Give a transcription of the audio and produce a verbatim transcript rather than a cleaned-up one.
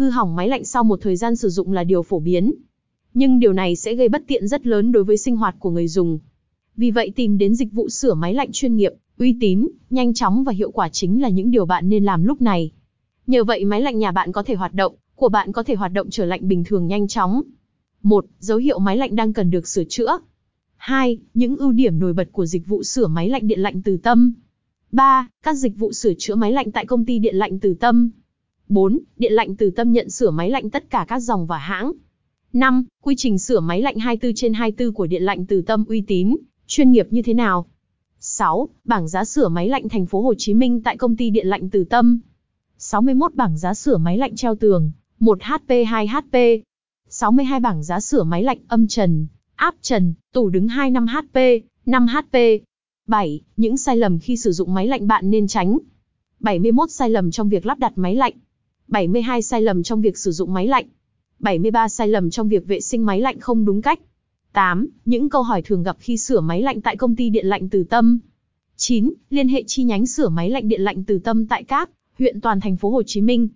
hư hỏng máy lạnh sau một thời gian sử dụng là điều phổ biến. Nhưng điều này sẽ gây bất tiện rất lớn đối với sinh hoạt của người dùng. Vì vậy tìm đến dịch vụ sửa máy lạnh chuyên nghiệp, uy tín, nhanh chóng và hiệu quả chính là những điều bạn nên làm lúc này. Nhờ vậy máy lạnh nhà bạn có thể hoạt động, của bạn có thể hoạt động trở lạnh bình thường nhanh chóng. một. Dấu hiệu máy lạnh đang cần được sửa chữa. hai. Những ưu điểm nổi bật của dịch vụ sửa máy lạnh Điện lạnh Từ Tâm. ba. Các dịch vụ sửa chữa máy lạnh tại công ty Điện lạnh Từ Tâm. bốn. Điện lạnh Từ Tâm nhận sửa máy lạnh tất cả các dòng và hãng. năm. Quy trình sửa máy lạnh hai mươi tư trên hai mươi tư của Điện lạnh Từ Tâm uy tín, chuyên nghiệp như thế nào? sáu. Bảng giá sửa máy lạnh thành phố Hồ Chí Minh tại công ty Điện lạnh Từ Tâm. sáu mươi mốt bảng giá sửa máy lạnh treo tường, một HP, hai HP. sáu mươi hai bảng giá sửa máy lạnh âm trần, áp trần, tủ đứng hai mươi lăm HP, năm HP. bảy. Những sai lầm khi sử dụng máy lạnh bạn nên tránh. bảy mươi mốt sai lầm trong việc lắp đặt máy lạnh. bảy mươi hai sai lầm trong việc sử dụng máy lạnh. bảy mươi ba sai lầm trong việc vệ sinh máy lạnh không đúng cách. tám. Những câu hỏi thường gặp khi sửa máy lạnh tại công ty Điện lạnh Từ Tâm. chín. Liên hệ chi nhánh sửa máy lạnh Điện lạnh Từ Tâm tại các huyện, toàn thành phố Hồ Chí Minh.